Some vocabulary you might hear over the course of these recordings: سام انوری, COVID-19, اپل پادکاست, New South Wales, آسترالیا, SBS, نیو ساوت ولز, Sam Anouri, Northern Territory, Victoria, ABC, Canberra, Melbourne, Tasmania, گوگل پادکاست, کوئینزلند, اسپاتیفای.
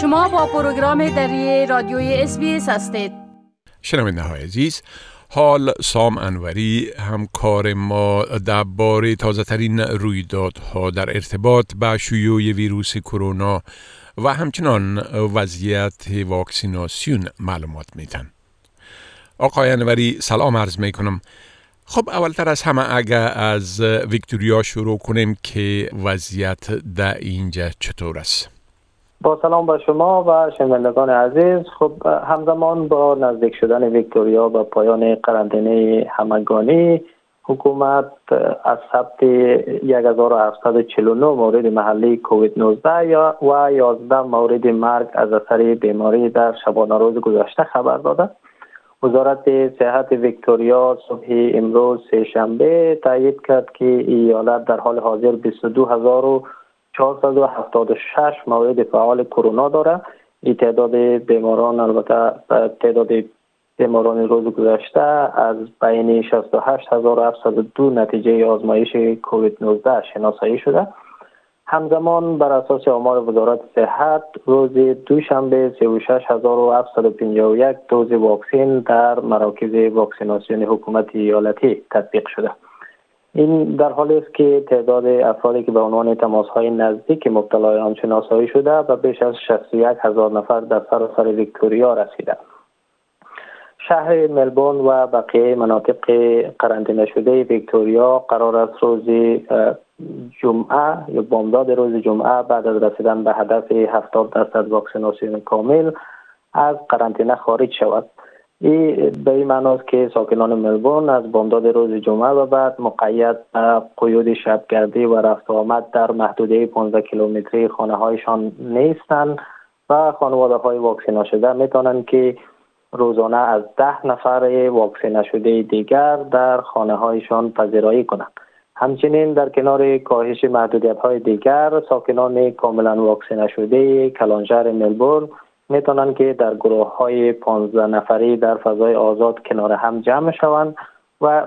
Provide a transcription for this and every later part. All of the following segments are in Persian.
شما با پروگرام دری رادیوی SBS هستید. شنونده‌های عزیز، حال سام انوری همکار ما درباره تازه‌ترین رویدادها در ارتباط با شیوع ویروس کرونا و همچنین وضعیت واکسیناسیون معلومات میدن. آقای انوری سلام عرض میکنم. خب اولتر از همه اگر از ویکتوریا شروع کنیم که وضعیت در اینجا چطور است؟ با سلام به شما و شنوندگان عزیز. خب همزمان با نزدیک شدن ویکتوریا به پایان قرنطینه همگانی، حکومت از ثبت 1749 مورد محلی کووید 19 و 11 مورد مرگ از اثر بیماری در شبانه روز گذشته خبر داده. وزارت صحت ویکتوریا صبح امروز سه‌شنبه تایید کرد که ایالت در حال حاضر 22476 مورد فعال کرونا دارد. این تعداد بیماران البته تعداد بیماران روز گذشته از بین 68702 نتیجه آزمایش کووید 19 شناسایی شده. همزمان بر اساس آمار وزارت صحت روز دوشنبه 36751 دوز واکسن در مراکز واکسیناسیون حکومت ایالتی تطبیق شده. این در حالی است که تعداد افرادی که به عنوان تماس‌های نزدیک مبتلایان شناسایی شده و بیش از 61000 نفر در سراسر ویکتوریا رسیده. شهر ملبورن و بقیه مناطق قرنطینه شده ویکتوریا قرار است روز جمعه یا بامداد روز جمعه بعد از رسیدن به هدف 70% واکسیناسیون کامل از قرنطینه خارج شود. این به این معنی است که ساکنان ملبورن از بامداد روز جمعه و بعد مقید به قیود شبگردی و رفت و آمد در محدوده 15 کیلومتری خانه‌هایشان نیستند و خانواده‌های واکسینه شده می‌توانند که روزانه از 10 نفر واکسینه شده دیگر در خانه‌هایشان پذیرایی کنند. همچنین در کنار کاهش محدودیت‌های دیگر، ساکنان کاملا واکسینه شده کلانجر ملبورن می‌توانند که در گروه‌های 15 نفری در فضای آزاد کنار هم جمع شوند و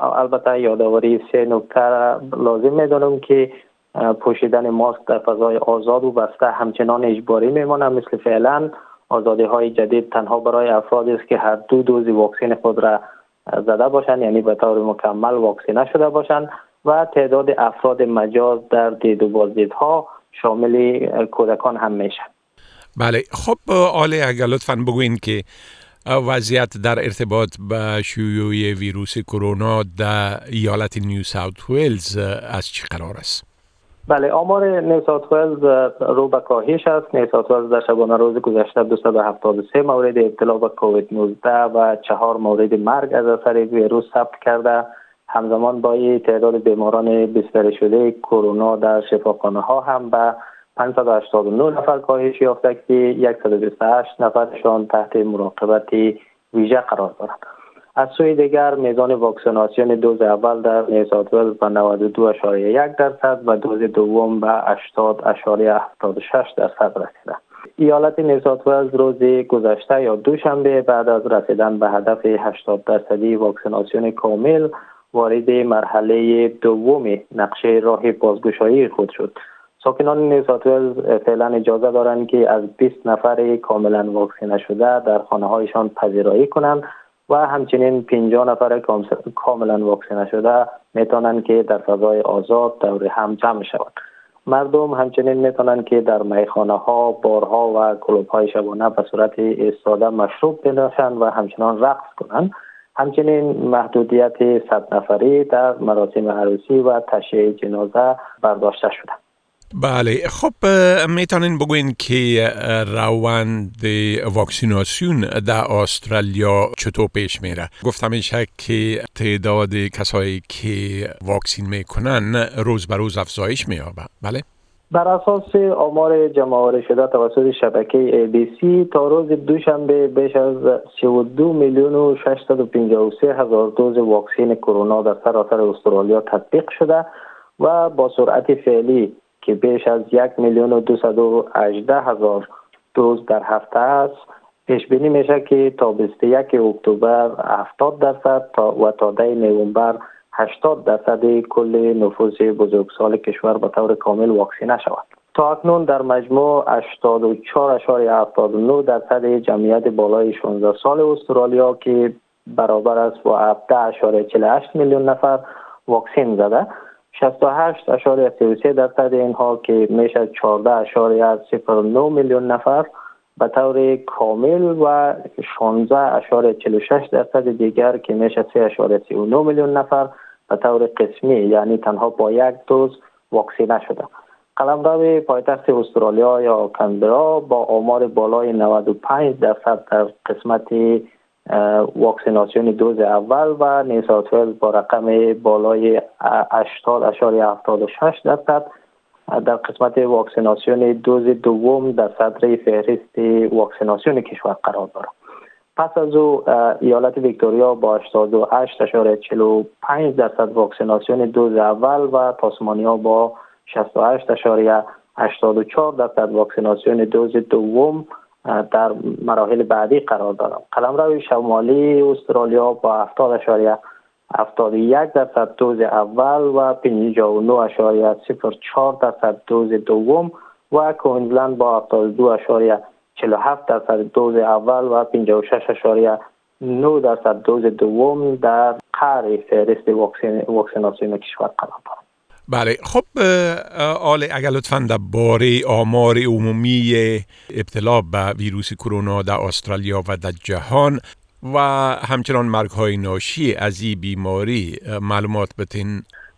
البته یادآوری 3 نکته لازم می‌دانم که پوشیدن ماسک در فضای آزاد و بسته همچنان اجباری می‌ماند. مثل فعلا آزادی‌های جدید تنها برای افرادی است که هر دو دوز واکسن خود را زده باشند، یعنی به طور مکمل واکسینه شده باشند، و تعداد افراد مجاز در دید و بازدیدها شامل کودکان هم میشن. بله، خب آلی اگر لطفاً بگوین که وضعیت در ارتباط با شیوع ویروس کرونا در ایالت نیو ساوت ویلز از چه قرار است؟ بله، آمار نیو ساوت ویلز رو به کاهش است. نیو ساوت ویلز در شبانه روز گذشته 273 مورد ابتلا به کووید 19 و 4 مورد مرگ از اثر ویروس ثبت کرده. همزمان با تعداد بیماران بستر شده کرونا در شفاخانه‌ها هم به 589 نفر کاهش یافته که 128 نفرشان تحت مراقبت ویژه قرار دارند. از سوی دیگر میزان واکسیناسیون دوز اول در نیو ساوت ولز به 92.1% و دوز دوم به 80.76% رسیده. ایالت نیو ساوت ولز روز گذشته یا دوشنبه بعد از رسیدن به هدف 80% واکسیناسیون کامل وارد مرحله دوم نقشه راه بازگشایی خود شد. ساکنان نیو ساوت ولز فعلا اجازه دارند که از 20 نفر کاملا واکسینه شده در خانه‌هایشان پذیرایی کنند و همچنین 50 نفر کاملا واکسینه شده میتونند که در فضای آزاد دور هم جمع شوند. مردم همچنین میتونند که در میخانه‌ها، بارها و کلوب‌های شبانه به صورت ایستاده مشروب بنوشند و همچنین رقص کنند. همچنین محدودیت 100 نفری در مراسم عروسی و تشییع جنازه برداشته شده. بله، خب میتونین بگوین که روند واکسیناسیون در استرالیا چطور پیش میره؟ گفتمشه که تعداد کسایی که واکسین میکنن روز به روز افزایش مییابه. بله، بر اساس آمار جمع‌آوری شده توسط شبکه ABC تا روز دوشنبه بیش از 32 میلیون و 653 هزار دوز واکسن کرونا در سراسر استرالیا تطبیق شده و با سرعت فعلی که بیش از 1,218,000 دوز در هفته است، پیش بینی میشه که تا 21 اکتبر 70% و تا 10 نوامبر 80% کل نفوس بزرگسال کشور به طور کامل واکسینه شود. تا اکنون در مجموع 84.79 درصد جمعیت بالای 16 سال استرالیا که برابر است با 17.48 میلیون نفر واکسن زده، 68.33 درصد اینها که میشه 14.09 میلیون نفر به طور کامل و 16.46 درصد دیگر که میشه 3.39 میلیون نفر به طور قسمی یعنی تنها با یک دوز واکسینه شده. قلمرو پایتخت استرالیا یا کانبرا با آمار بالای 95 درصد در قسمت واکسیناسیون دوز اول و نیوساوت ویلز با رقم بالای 80.76 درصد در قسمت واکسیناسیون دوز دوم در صدر فهرست واکسیناسیون کشور قرار دارد. پس از او ایالت ویکتوریا با 88.45 درصد واکسیناسیون دوز اول و تاسمانیا با 68.84 درصد واکسیناسیون دوز دوم در مراحل بعدی قرار دارم. قلمرو شمالی استرالیا با 70.71 درصد دوز اول و 59.04 درصد دوز دوم و کوئینزلند با 72.47 درصد دوز اول و 56.9 درصد دوز دوم در قاره فهرست واکسیناسیون کشور قرار دارم. بله، خب آله اگر لطفاً در باره آمار عمومی ابتلا به ویروس کرونا در استرالیا و در جهان و همچنان مرگ‌های ناشی از این بیماری معلومات بتین.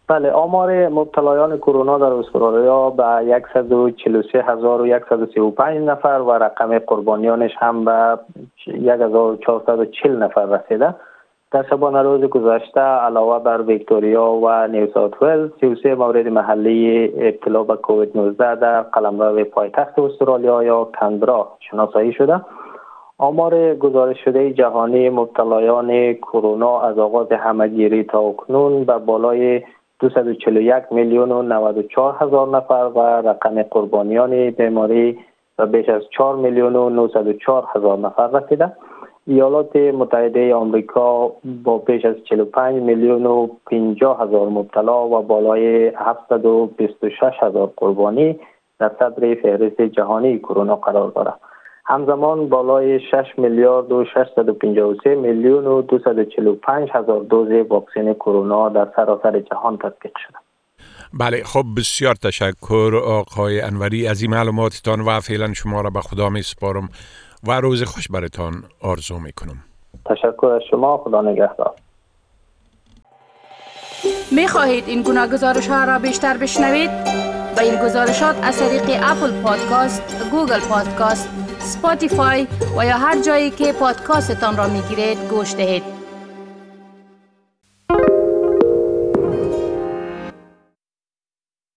بله، آمار مبتلایان کرونا در استرالیا به 143,135 نفر و رقم قربانیانش هم به 1,440 نفر رسیده. در شبانه روز گذشته علاوه بر ویکتوریا و نیو ساوت ویلز 33 مورد محلی ابتلا به کووید 19 در قلمرو پایتخت استرالیا یا کانبرا شناسایی شده. آمار گزارش شده جهانی مبتلایان کرونا از آغاز همه‌گیری تا اکنون به بالای 241 میلیون و 94 هزار نفر و رقم قربانیان بیماری به بیش از 4 میلیون و 904 هزار نفر رسیده. ایالات متحده آمریکا با بیش از 45 میلیون و 50 هزار مبتلا و بالای 726 هزار قربانی در صدر فهرست جهانی کرونا قرار دارد. همزمان بالای 6 میلیارد و 653 میلیون و 245 هزار دوز واکسن کرونا در سراسر جهان تطبیق شده. بله، خب بسیار تشکر آقای انوری از این معلوماتتان و فعلا شما را به خدا می سپارم و روز خوش براتان آرزو میکنم. تشکر از شما، خدا نگهدار. میخواهید این گناه گزارش ها را بیشتر بشنوید؟ با این گزارشات از طریق اپل پادکاست، گوگل پادکاست، اسپاتیفای و یا هر جایی که پادکاستتان را میگیرید گوش دهید.